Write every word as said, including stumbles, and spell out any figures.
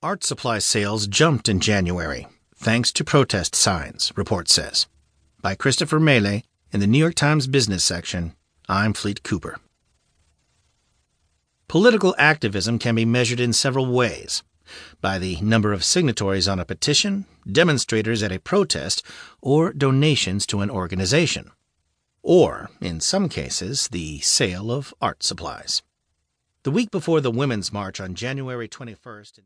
Art supply sales jumped in January, thanks to protest signs, report says. By Christopher Mele, in the New York Times business section, I'm Fleet Cooper. Political activism can be measured in several ways: by the number of signatories on a petition, demonstrators at a protest, or donations to an organization, or, in some cases, the sale of art supplies. The week before the Women's March on January twenty-first...